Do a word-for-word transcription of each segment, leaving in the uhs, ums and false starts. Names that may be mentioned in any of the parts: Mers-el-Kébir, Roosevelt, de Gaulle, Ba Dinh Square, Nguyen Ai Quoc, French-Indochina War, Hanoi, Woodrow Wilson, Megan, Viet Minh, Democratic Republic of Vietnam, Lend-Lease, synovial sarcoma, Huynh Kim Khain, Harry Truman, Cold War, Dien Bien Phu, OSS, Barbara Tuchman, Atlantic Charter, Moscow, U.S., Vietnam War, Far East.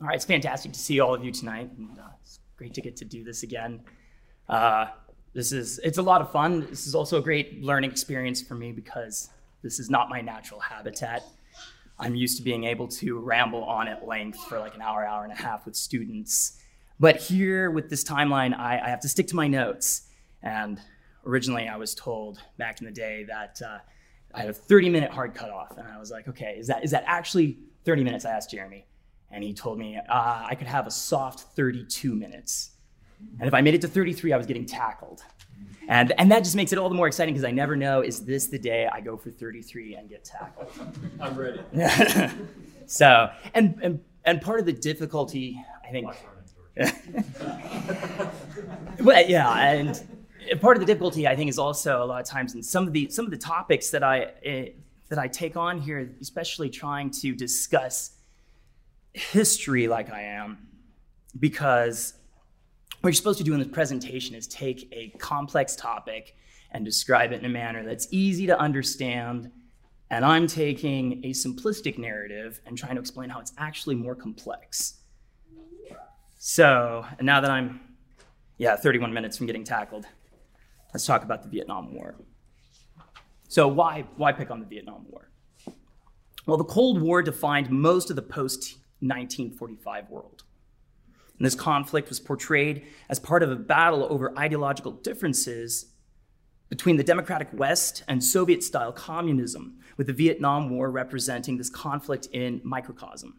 All right, it's fantastic to see all of you tonight. And, uh, it's great to get to do this again. Uh, this is, it's a lot of fun. This is also a great learning experience for me because this is not my natural habitat. I'm used to being able to ramble on at length for like an hour, hour and a half with students. But here with this timeline, I, I have to stick to my notes. And originally I was told back in the day that uh, I had a thirty minute hard cutoff. And I was like, okay, is that is that actually thirty minutes? I asked Jeremy. And he told me uh, I could have a soft thirty-two minutes. And if I made it to thirty-three, I was getting tackled. And, and that just makes it all the more exciting because I never know, is this the day I go for thirty-three and get tackled? I'm ready. So, and, and, and part of the difficulty, I think. Well, yeah, and part of the difficulty, I think, is also a lot of times in some of the, some of the topics that I, uh, that I take on here, especially trying to discuss history like I am, because what you're supposed to do in this presentation is take a complex topic and describe it in a manner that's easy to understand, and I'm taking a simplistic narrative and trying to explain how it's actually more complex. So, and now that I'm, yeah, thirty-one minutes from getting tackled, let's talk about the Vietnam War. So why, why pick on the Vietnam War? Well, the Cold War defined most of the post nineteen forty-five world. And this conflict was portrayed as part of a battle over ideological differences between the democratic West and Soviet-style communism, with the Vietnam War representing this conflict in microcosm.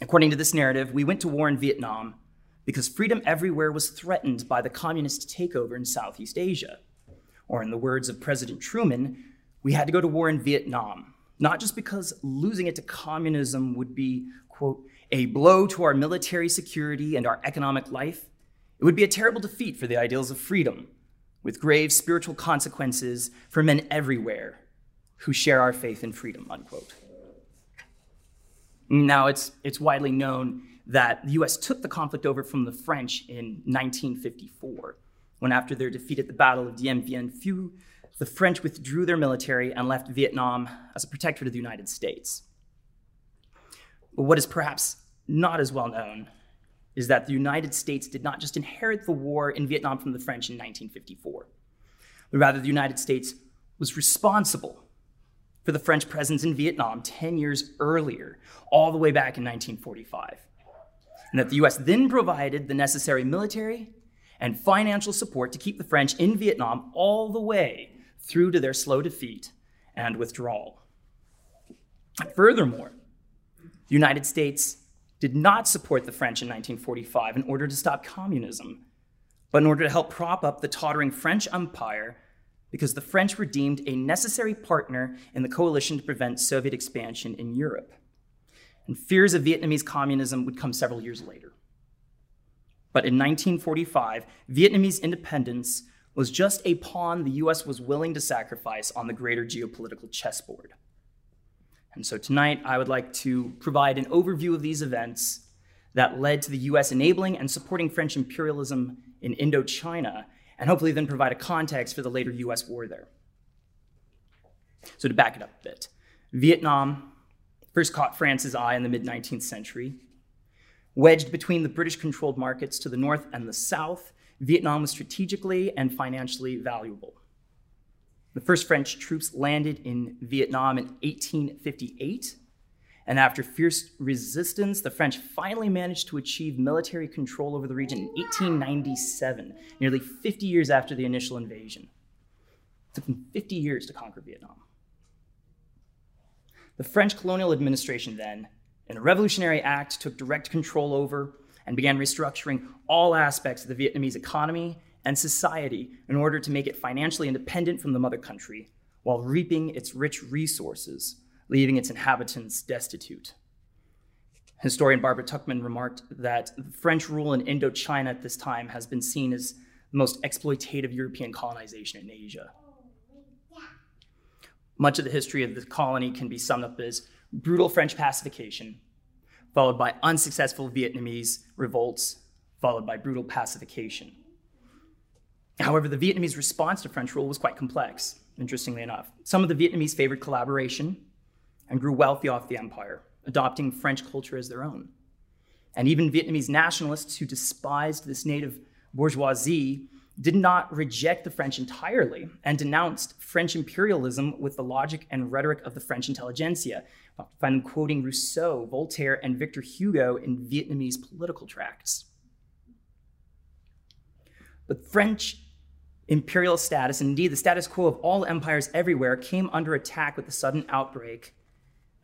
According to this narrative, we went to war in Vietnam because freedom everywhere was threatened by the communist takeover in Southeast Asia. Or in the words of President Truman, we had to go to war in Vietnam, not just because losing it to communism would be, quote, a blow to our military security and our economic life. It would be a terrible defeat for the ideals of freedom, with grave spiritual consequences for men everywhere who share our faith in freedom, unquote. Now, it's, it's widely known that the U S took the conflict over from the French in nineteen fifty-four, when after their defeat at the Battle of Dien Bien Phu, the French withdrew their military and left Vietnam as a protectorate of the United States. But what is perhaps not as well known is that the United States did not just inherit the war in Vietnam from the French in nineteen fifty-four, but rather the United States was responsible for the French presence in Vietnam ten years earlier, all the way back in nineteen forty-five. And that the U S then provided the necessary military and financial support to keep the French in Vietnam all the way through to their slow defeat and withdrawal. Furthermore, the United States did not support the French in nineteen forty-five in order to stop communism, but in order to help prop up the tottering French empire, because the French were deemed a necessary partner in the coalition to prevent Soviet expansion in Europe. And fears of Vietnamese communism would come several years later. But in nineteen forty-five, Vietnamese independence was just a pawn the U S was willing to sacrifice on the greater geopolitical chessboard. And so tonight, I would like to provide an overview of these events that led to the U S enabling and supporting French imperialism in Indochina, and hopefully then provide a context for the later U S war there. So to back it up a bit, Vietnam first caught France's eye in the mid nineteenth century. Wedged between the British-controlled markets to the north and the south, Vietnam was strategically and financially valuable. The first French troops landed in Vietnam in eighteen fifty-eight, and after fierce resistance, the French finally managed to achieve military control over the region in eighteen ninety-seven, nearly fifty years after the initial invasion. It took them fifty years to conquer Vietnam. The French colonial administration then, in a revolutionary act, took direct control over and began restructuring all aspects of the Vietnamese economy and society in order to make it financially independent from the mother country while reaping its rich resources, leaving its inhabitants destitute. Historian Barbara Tuchman remarked that the French rule in Indochina at this time has been seen as the most exploitative European colonization in Asia. Much of the history of the colony can be summed up as brutal French pacification, followed by unsuccessful Vietnamese revolts, followed by brutal pacification. However, the Vietnamese response to French rule was quite complex, interestingly enough. Some of the Vietnamese favored collaboration and grew wealthy off the empire, adopting French culture as their own. And even Vietnamese nationalists who despised this native bourgeoisie did not reject the French entirely and denounced French imperialism with the logic and rhetoric of the French intelligentsia. I find them quoting Rousseau, Voltaire, and Victor Hugo in Vietnamese political tracts. But French imperial status, indeed the status quo of all empires everywhere, came under attack with the sudden outbreak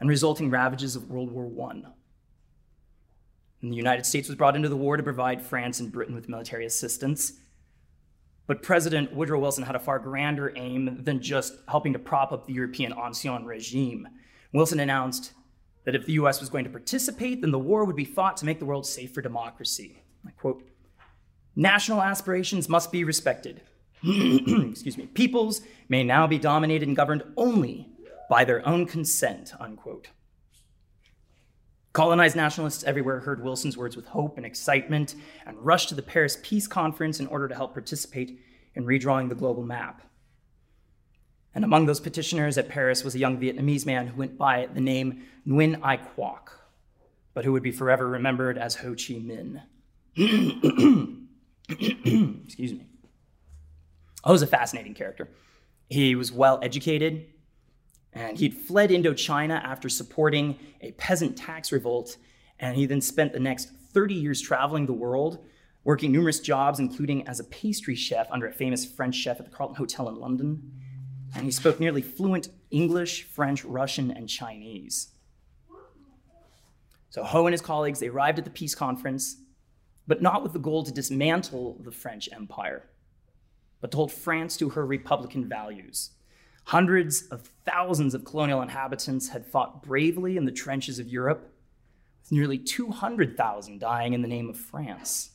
and resulting ravages of World War One. And the United States was brought into the war to provide France and Britain with military assistance. But President Woodrow Wilson had a far grander aim than just helping to prop up the European ancien regime. Wilson announced that if the U S was going to participate, then the war would be fought to make the world safe for democracy. I quote, "National aspirations must be respected. Excuse me. Peoples may now be dominated and governed only by their own consent," unquote. Colonized nationalists everywhere heard Wilson's words with hope and excitement and rushed to the Paris Peace Conference in order to help participate in redrawing the global map. And among those petitioners at Paris was a young Vietnamese man who went by the name Nguyen Ai Quoc, but who would be forever remembered as Ho Chi Minh. Excuse me. Oh, he was a fascinating character. He was well educated, and he'd fled Indochina after supporting a peasant tax revolt, and he then spent the next thirty years traveling the world, working numerous jobs, including as a pastry chef under a famous French chef at the Carlton Hotel in London. And he spoke nearly fluent English, French, Russian, and Chinese. So Ho and his colleagues, they arrived at the peace conference, but not with the goal to dismantle the French Empire, but to hold France to her republican values. Hundreds of thousands of colonial inhabitants had fought bravely in the trenches of Europe, with nearly two hundred thousand dying in the name of France.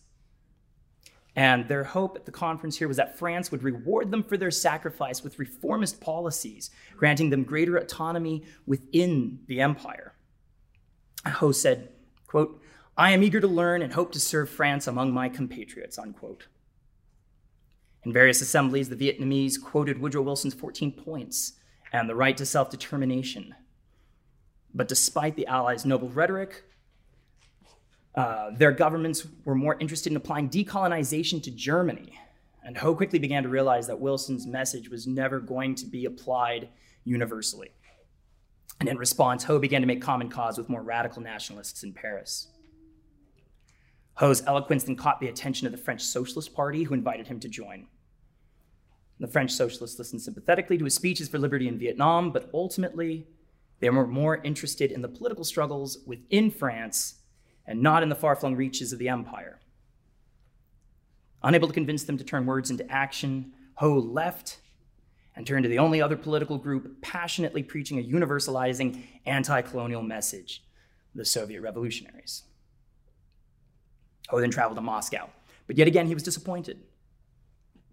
And their hope at the conference here was that France would reward them for their sacrifice with reformist policies, granting them greater autonomy within the empire. Ho said, quote, "I am eager to learn and hope to serve France among my compatriots," unquote. In various assemblies, the Vietnamese quoted Woodrow Wilson's fourteen points and the right to self-determination. But despite the Allies' noble rhetoric, uh, their governments were more interested in applying decolonization to Germany. And Ho quickly began to realize that Wilson's message was never going to be applied universally. And in response, Ho began to make common cause with more radical nationalists in Paris. Ho's eloquence then caught the attention of the French Socialist Party, who invited him to join. The French Socialists listened sympathetically to his speeches for liberty in Vietnam, but ultimately, they were more interested in the political struggles within France and not in the far-flung reaches of the empire. Unable to convince them to turn words into action, Ho left and turned to the only other political group passionately preaching a universalizing anti-colonial message, the Soviet revolutionaries. Ho then traveled to Moscow, but yet again, he was disappointed.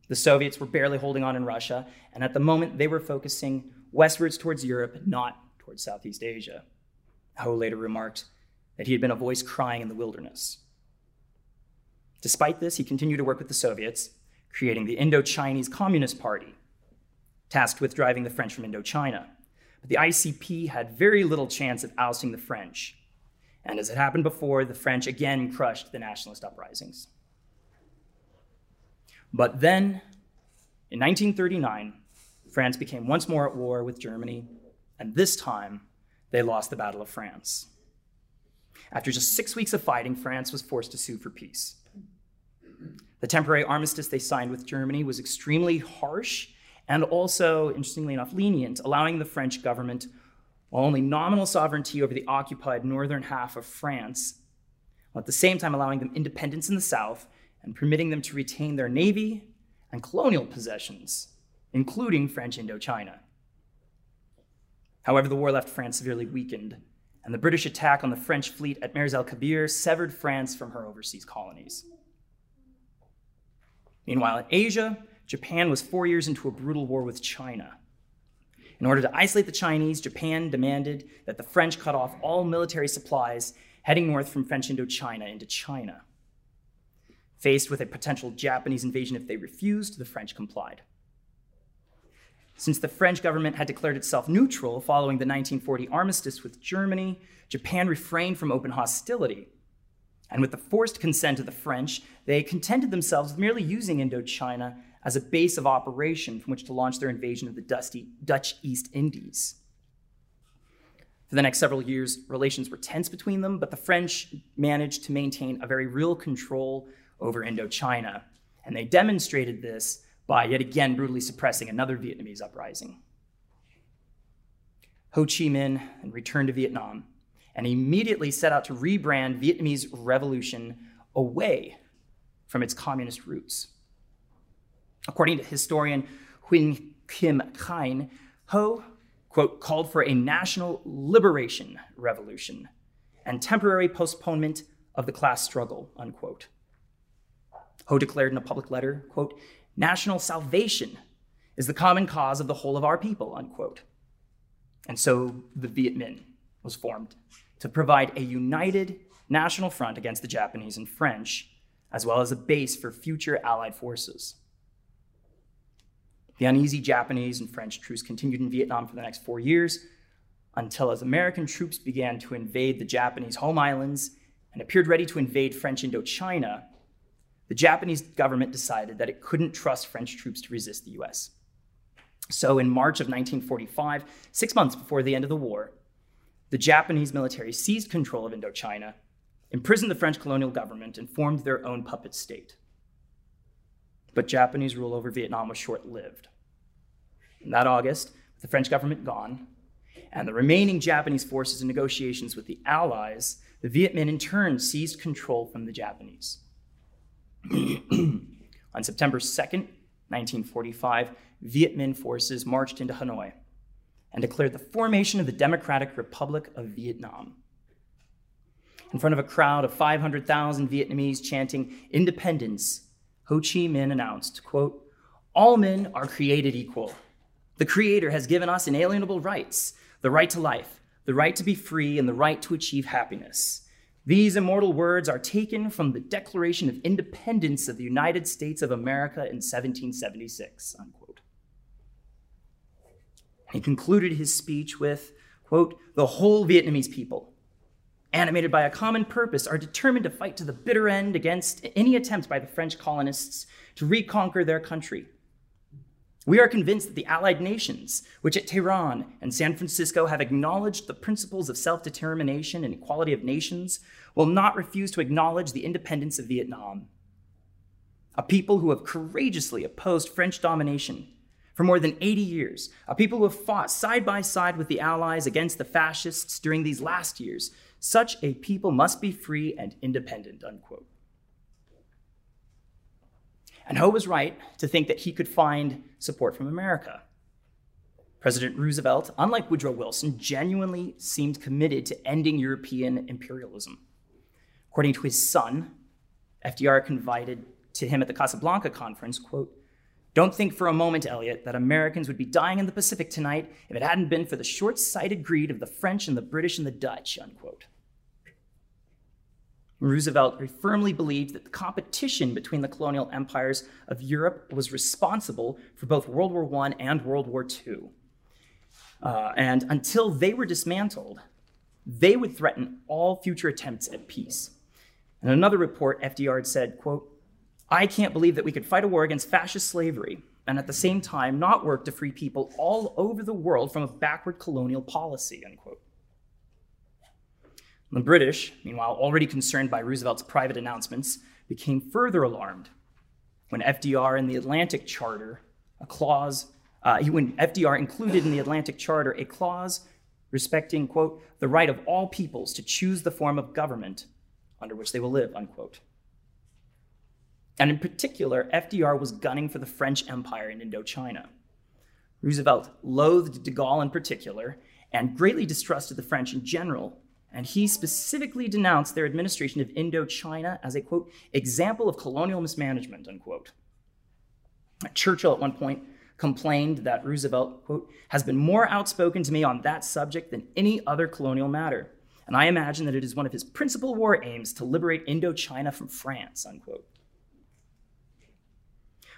The Soviets were barely holding on in Russia, and at the moment, they were focusing westwards towards Europe, not towards Southeast Asia. Ho later remarked that he had been a voice crying in the wilderness. Despite this, he continued to work with the Soviets, creating the Indochinese Communist Party, tasked with driving the French from Indochina. But the I C P had very little chance of ousting the French. And as had happened before, the French again crushed the nationalist uprisings. But then, in nineteen thirty-nine, France became once more at war with Germany, and this time, they lost the Battle of France. After just six weeks of fighting, France was forced to sue for peace. The temporary armistice they signed with Germany was extremely harsh and also, interestingly enough, lenient, allowing the French government while only nominal sovereignty over the occupied northern half of France, while at the same time allowing them independence in the south and permitting them to retain their navy and colonial possessions, including French Indochina. However, the war left France severely weakened, and the British attack on the French fleet at Mers-el-Kébir severed France from her overseas colonies. Meanwhile, in Asia, Japan was four years into a brutal war with China. In order to isolate the Chinese, Japan demanded that the French cut off all military supplies heading north from French Indochina into China. Faced with a potential Japanese invasion if they refused, the French complied. Since the French government had declared itself neutral following the nineteen forty armistice with Germany, Japan refrained from open hostility. And with the forced consent of the French, they contented themselves with merely using Indochina as a base of operation from which to launch their invasion of the dusty Dutch East Indies. For the next several years, relations were tense between them, but the French managed to maintain a very real control over Indochina. And they demonstrated this by yet again brutally suppressing another Vietnamese uprising. Ho Chi Minh returned to Vietnam and immediately set out to rebrand Vietnamese revolution away from its communist roots. According to historian Huynh Kim Khain, Ho, quote, called for a national liberation revolution and temporary postponement of the class struggle, unquote. Ho declared in a public letter, quote, national salvation is the common cause of the whole of our people, unquote. And so the Viet Minh was formed to provide a united national front against the Japanese and French, as well as a base for future Allied forces. The uneasy Japanese and French truce continued in Vietnam for the next four years until as American troops began to invade the Japanese home islands and appeared ready to invade French Indochina, the Japanese government decided that it couldn't trust French troops to resist the U S. So in March of nineteen forty-five, six months before the end of the war, the Japanese military seized control of Indochina, imprisoned the French colonial government, and formed their own puppet state. But Japanese rule over Vietnam was short-lived. In that August, the French government gone, and the remaining Japanese forces in negotiations with the Allies, the Viet Minh in turn seized control from the Japanese. On September second, nineteen forty-five, Viet Minh forces marched into Hanoi and declared the formation of the Democratic Republic of Vietnam. In front of a crowd of five hundred thousand Vietnamese chanting independence, Ho Chi Minh announced, quote, all men are created equal. The Creator has given us inalienable rights, the right to life, the right to be free, and the right to achieve happiness. These immortal words are taken from the Declaration of Independence of the United States of America in seventeen seventy-six, unquote. He concluded his speech with, quote, the whole Vietnamese people, animated by a common purpose, are determined to fight to the bitter end against any attempt by the French colonists to reconquer their country. We are convinced that the Allied nations, which at Tehran and San Francisco have acknowledged the principles of self-determination and equality of nations, will not refuse to acknowledge the independence of Vietnam. A people who have courageously opposed French domination for more than eighty years, a people who have fought side by side with the Allies against the fascists during these last years, such a people must be free and independent, unquote. And Ho was right to think that he could find support from America. President Roosevelt, unlike Woodrow Wilson, genuinely seemed committed to ending European imperialism. According to his son, F D R confided to him at the Casablanca conference, quote, don't think for a moment, Elliot, that Americans would be dying in the Pacific tonight if it hadn't been for the short-sighted greed of the French and the British and the Dutch, unquote. Roosevelt firmly believed that the competition between the colonial empires of Europe was responsible for both World War One and World War Two. Uh, and until they were dismantled, they would threaten all future attempts at peace. In another report, F D R had said, quote, I can't believe that we could fight a war against fascist slavery and at the same time not work to free people all over the world from a backward colonial policy, unquote. The British, meanwhile, already concerned by Roosevelt's private announcements, became further alarmed when F D R in the Atlantic Charter, a clause, uh, when F D R included in the Atlantic Charter a clause respecting, quote, the right of all peoples to choose the form of government under which they will live, unquote. And in particular, F D R was gunning for the French Empire in Indochina. Roosevelt loathed de Gaulle in particular and greatly distrusted the French in general, and he specifically denounced their administration of Indochina as a, quote, example of colonial mismanagement, unquote. Churchill at one point complained that Roosevelt, quote, has been more outspoken to me on that subject than any other colonial matter, and I imagine that it is one of his principal war aims to liberate Indochina from France, unquote.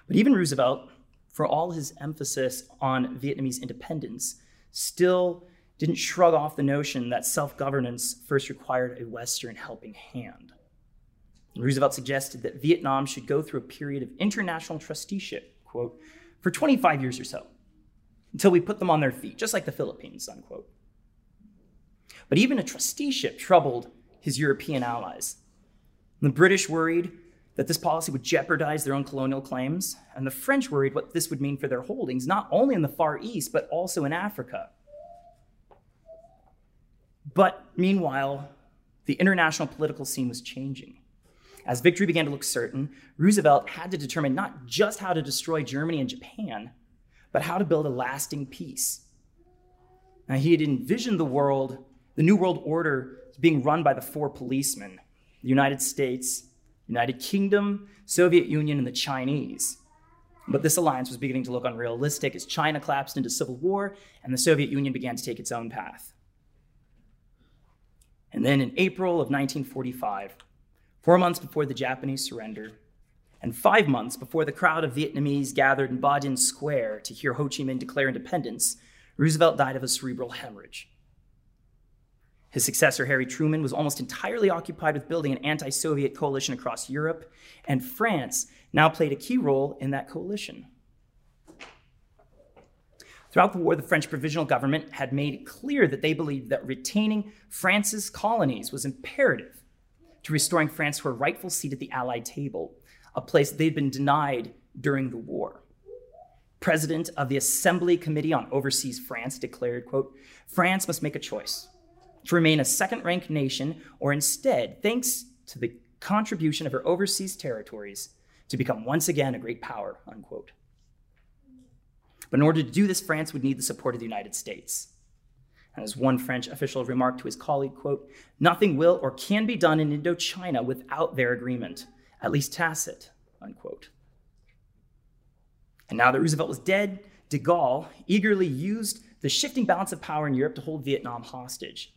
But even Roosevelt for all his emphasis on Vietnamese independence, still didn't shrug off the notion that self-governance first required a Western helping hand. And Roosevelt suggested that Vietnam should go through a period of international trusteeship, quote, for twenty-five years or so, until we put them on their feet, just like the Philippines, unquote. But even a trusteeship troubled his European allies. The British worried that this policy would jeopardize their own colonial claims, and the French worried what this would mean for their holdings, not only in the Far East, but also in Africa. But meanwhile, the international political scene was changing. As victory began to look certain, Roosevelt had to determine not just how to destroy Germany and Japan, but how to build a lasting peace. Now, he had envisioned the world, the New World Order, being run by the four policemen, the United States, United Kingdom, Soviet Union, and the Chinese. But this alliance was beginning to look unrealistic as China collapsed into civil war and the Soviet Union began to take its own path. And then in April of nineteen forty-five, four months before the Japanese surrender, and five months before the crowd of Vietnamese gathered in Ba Dinh Square to hear Ho Chi Minh declare independence, Roosevelt died of a cerebral hemorrhage. His successor, Harry Truman, was almost entirely occupied with building an anti-Soviet coalition across Europe, and France now played a key role in that coalition. Throughout the war, the French provisional government had made it clear that they believed that retaining France's colonies was imperative to restoring France to her rightful seat at the Allied table, a place they'd been denied during the war. President of the Assembly Committee on Overseas France declared, quote, France must make a choice to remain a second-ranked nation or instead, thanks to the contribution of her overseas territories, to become once again a great power, unquote. But in order to do this, France would need the support of the United States. And as one French official remarked to his colleague, quote, nothing will or can be done in Indochina without their agreement, at least tacit, unquote. And now that Roosevelt was dead, de Gaulle eagerly used the shifting balance of power in Europe to hold Vietnam hostage.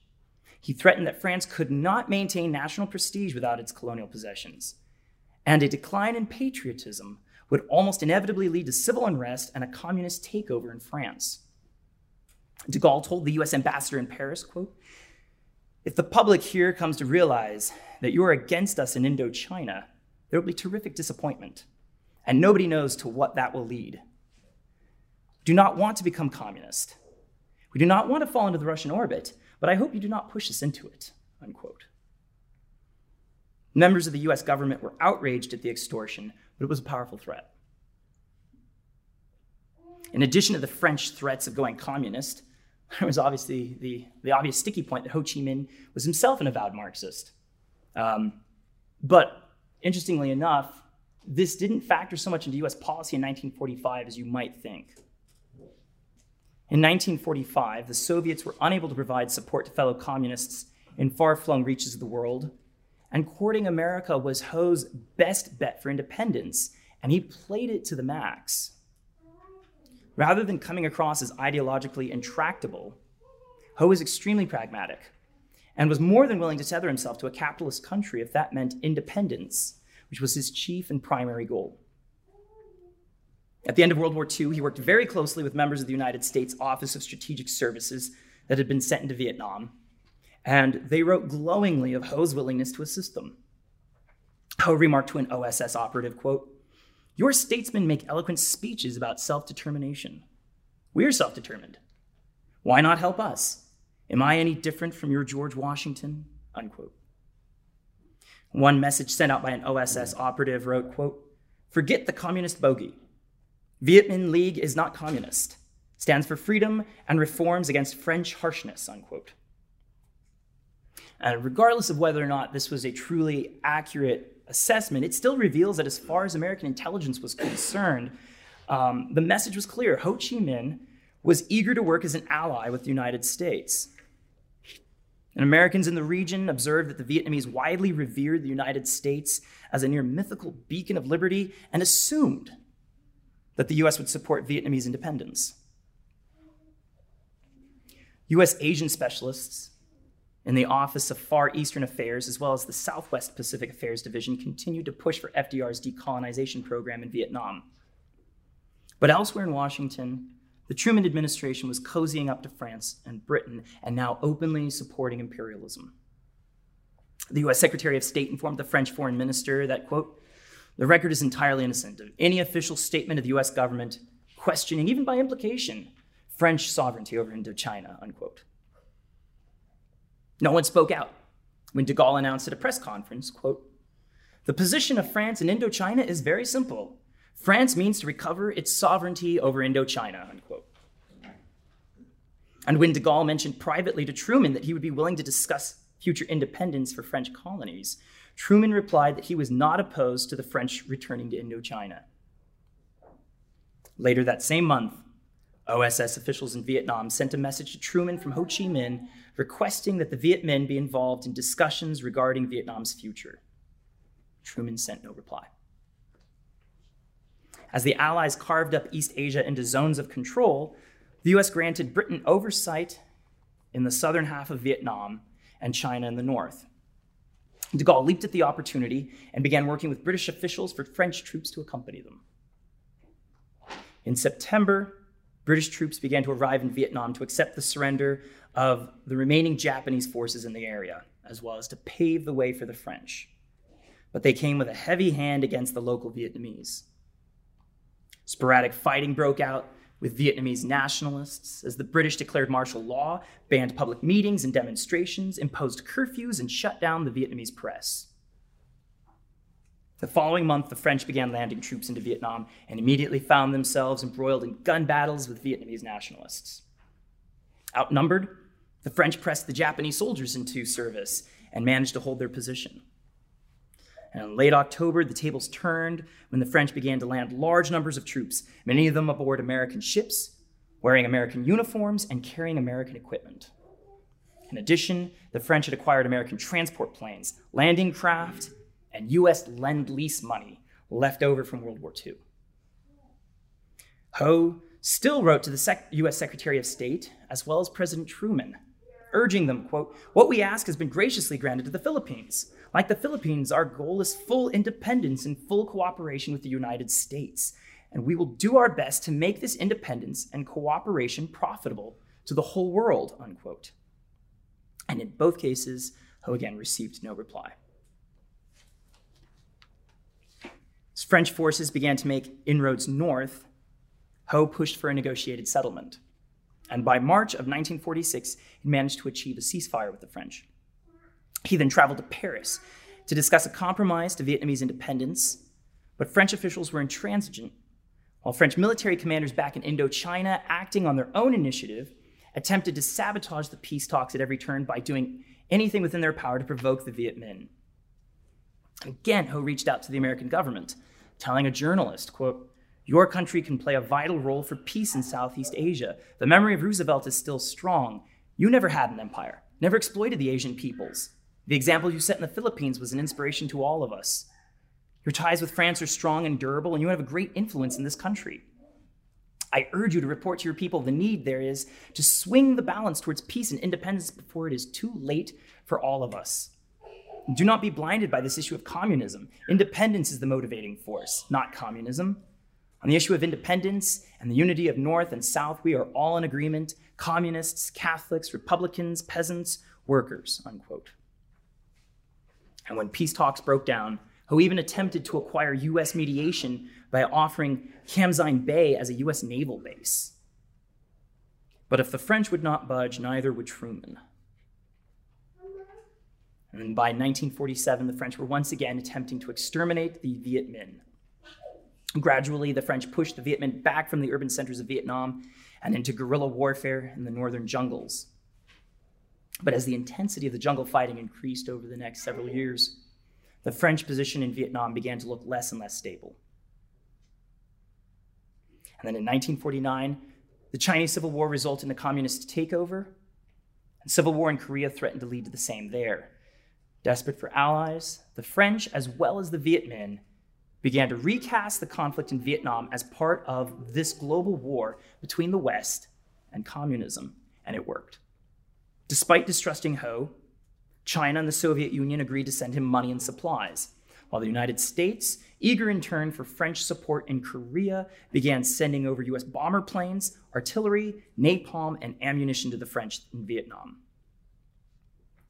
He threatened that France could not maintain national prestige without its colonial possessions, and a decline in patriotism would almost inevitably lead to civil unrest and a communist takeover in France. De Gaulle told the U S ambassador in Paris, quote, if the public here comes to realize that you are against us in Indochina, there will be terrific disappointment, and nobody knows to what that will lead. Do not want to become communist. We do not want to fall into the Russian orbit, but I hope you do not push us into it, unquote. Members of the U S government were outraged at the extortion, but it was a powerful threat. In addition to the French threats of going communist, there was obviously the, the obvious sticky point that Ho Chi Minh was himself an avowed Marxist. Um, but interestingly enough, this didn't factor so much into U S policy in nineteen forty-five as you might think. In nineteen forty-five, the Soviets were unable to provide support to fellow communists in far-flung reaches of the world, and courting America was Ho's best bet for independence, and he played it to the max. Rather than coming across as ideologically intractable, Ho was extremely pragmatic and was more than willing to tether himself to a capitalist country if that meant independence, which was his chief and primary goal. At the end of World War Two, he worked very closely with members of the United States Office of Strategic Services that had been sent into Vietnam, and they wrote glowingly of Ho's willingness to assist them. Ho remarked to an O S S operative, quote, your statesmen make eloquent speeches about self-determination. We are self-determined. Why not help us? Am I any different from your George Washington? Unquote. One message sent out by an O S S operative wrote, quote, forget the communist bogey. Viet Minh League is not communist, stands for freedom and reforms against French harshness, unquote. And regardless of whether or not this was a truly accurate assessment, it still reveals that as far as American intelligence was concerned, um, the message was clear. Ho Chi Minh was eager to work as an ally with the United States. And Americans in the region observed that the Vietnamese widely revered the United States as a near mythical beacon of liberty and assumed that the U S would support Vietnamese independence. U S Asian specialists in the Office of Far Eastern Affairs, as well as the Southwest Pacific Affairs Division, continued to push for F D R's decolonization program in Vietnam. But elsewhere in Washington, the Truman administration was cozying up to France and Britain and now openly supporting imperialism. The U S Secretary of State informed the French foreign minister that, quote, the record is entirely innocent of any official statement of the U S government questioning, even by implication, French sovereignty over Indochina, unquote. No one spoke out when de Gaulle announced at a press conference, quote, the position of France in Indochina is very simple. France means to recover its sovereignty over Indochina, unquote. And when de Gaulle mentioned privately to Truman that he would be willing to discuss future independence for French colonies, Truman replied that he was not opposed to the French returning to Indochina. Later that same month, O S S officials in Vietnam sent a message to Truman from Ho Chi Minh requesting that the Viet Minh be involved in discussions regarding Vietnam's future. Truman sent no reply. As the Allies carved up East Asia into zones of control, the U S granted Britain oversight in the southern half of Vietnam and China in the north. De Gaulle leaped at the opportunity and began working with British officials for French troops to accompany them. In September, British troops began to arrive in Vietnam to accept the surrender of the remaining Japanese forces in the area, as well as to pave the way for the French. But they came with a heavy hand against the local Vietnamese. Sporadic fighting broke out with Vietnamese nationalists as the British declared martial law, banned public meetings and demonstrations, imposed curfews, and shut down the Vietnamese press. The following month, the French began landing troops into Vietnam and immediately found themselves embroiled in gun battles with Vietnamese nationalists. Outnumbered, the French pressed the Japanese soldiers into service and managed to hold their position. And in late October, the tables turned when the French began to land large numbers of troops, many of them aboard American ships, wearing American uniforms and carrying American equipment. In addition, the French had acquired American transport planes, landing craft, and U S Lend-Lease money left over from World War Two. Ho still wrote to the sec- U S Secretary of State, as well as President Truman, urging them, quote, what we ask has been graciously granted to the Philippines. Like the Philippines, our goal is full independence and full cooperation with the United States, and we will do our best to make this independence and cooperation profitable to the whole world, unquote. And in both cases, Ho again received no reply. As French forces began to make inroads north, Ho pushed for a negotiated settlement. And by March of nineteen forty-six, he managed to achieve a ceasefire with the French. He then traveled to Paris to discuss a compromise to Vietnamese independence, but French officials were intransigent, while French military commanders back in Indochina, acting on their own initiative, attempted to sabotage the peace talks at every turn by doing anything within their power to provoke the Viet Minh. Again, Ho reached out to the American government, telling a journalist, quote, your country can play a vital role for peace in Southeast Asia. The memory of Roosevelt is still strong. You never had an empire, never exploited the Asian peoples. The example you set in the Philippines was an inspiration to all of us. Your ties with France are strong and durable, and you have a great influence in this country. I urge you to report to your people the need there is to swing the balance towards peace and independence before it is too late for all of us. Do not be blinded by this issue of communism. Independence is the motivating force, not communism. On the issue of independence and the unity of North and South, we are all in agreement, communists, Catholics, Republicans, peasants, workers, unquote. And when peace talks broke down, Ho even attempted to acquire U S mediation by offering Kamsine Bay as a U S naval base. But if the French would not budge, neither would Truman. And by nineteen forty-seven, the French were once again attempting to exterminate the Viet Minh. Gradually, the French pushed the Viet Minh back from the urban centers of Vietnam and into guerrilla warfare in the northern jungles. But as the intensity of the jungle fighting increased over the next several years, the French position in Vietnam began to look less and less stable. And then in nineteen forty-nine, the Chinese Civil War resulted in a communist takeover, and civil war in Korea threatened to lead to the same there. Desperate for allies, the French, as well as the Viet Minh, began to recast the conflict in Vietnam as part of this global war between the West and communism, and it worked. Despite distrusting Ho, China and the Soviet Union agreed to send him money and supplies, while the United States, eager in turn for French support in Korea, began sending over U S bomber planes, artillery, napalm, and ammunition to the French in Vietnam.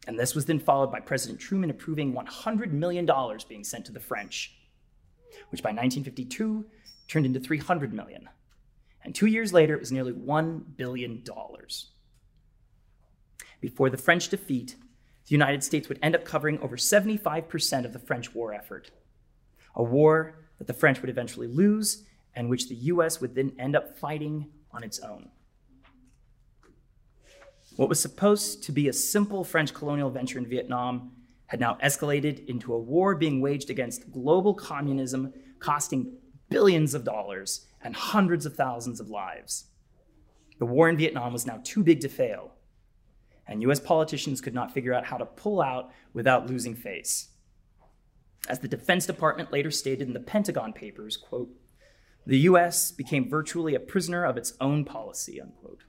And this was then followed by President Truman approving one hundred million dollars being sent to the French, which by nineteen fifty-two turned into three hundred million dollars. And two years later, it was nearly one billion dollars. Before the French defeat, the United States would end up covering over seventy-five percent of the French war effort, a war that the French would eventually lose and which the U S would then end up fighting on its own. What was supposed to be a simple French colonial venture in Vietnam had now escalated into a war being waged against global communism, costing billions of dollars and hundreds of thousands of lives. The war in Vietnam was now too big to fail, and U S politicians could not figure out how to pull out without losing face. As the Defense Department later stated in the Pentagon Papers, quote, "The U S became virtually a prisoner of its own policy," unquote.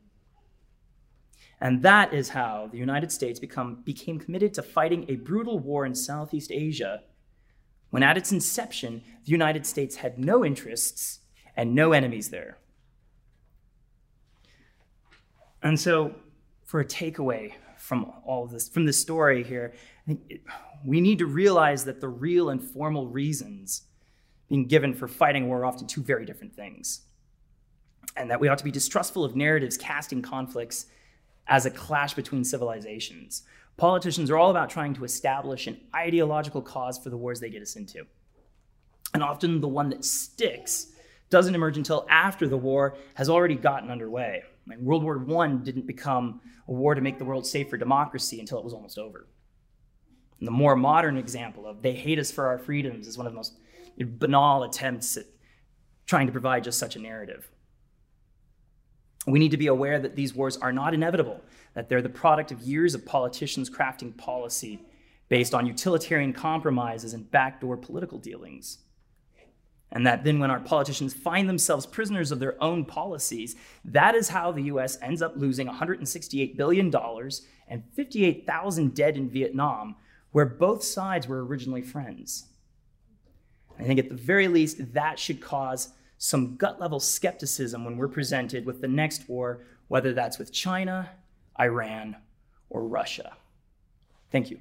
And that is how the United States become, became committed to fighting a brutal war in Southeast Asia, when at its inception, the United States had no interests and no enemies there. And so, for a takeaway from all of this, from this story here, I think it, we need to realize that the real and formal reasons being given for fighting war are often two very different things, and that we ought to be distrustful of narratives casting conflicts as a clash between civilizations. Politicians are all about trying to establish an ideological cause for the wars they get us into. And often the one that sticks doesn't emerge until after the war has already gotten underway. Like World War One didn't become a war to make the world safe for democracy until it was almost over. And the more modern example of "they hate us for our freedoms" is one of the most banal attempts at trying to provide just such a narrative. We need to be aware that these wars are not inevitable, that they're the product of years of politicians crafting policy based on utilitarian compromises and backdoor political dealings. And that then when our politicians find themselves prisoners of their own policies, that is how the U S ends up losing one hundred sixty-eight billion dollars and fifty-eight thousand dead in Vietnam, where both sides were originally friends. I think at the very least, that should cause some gut-level skepticism when we're presented with the next war, whether that's with China, Iran, or Russia. Thank you.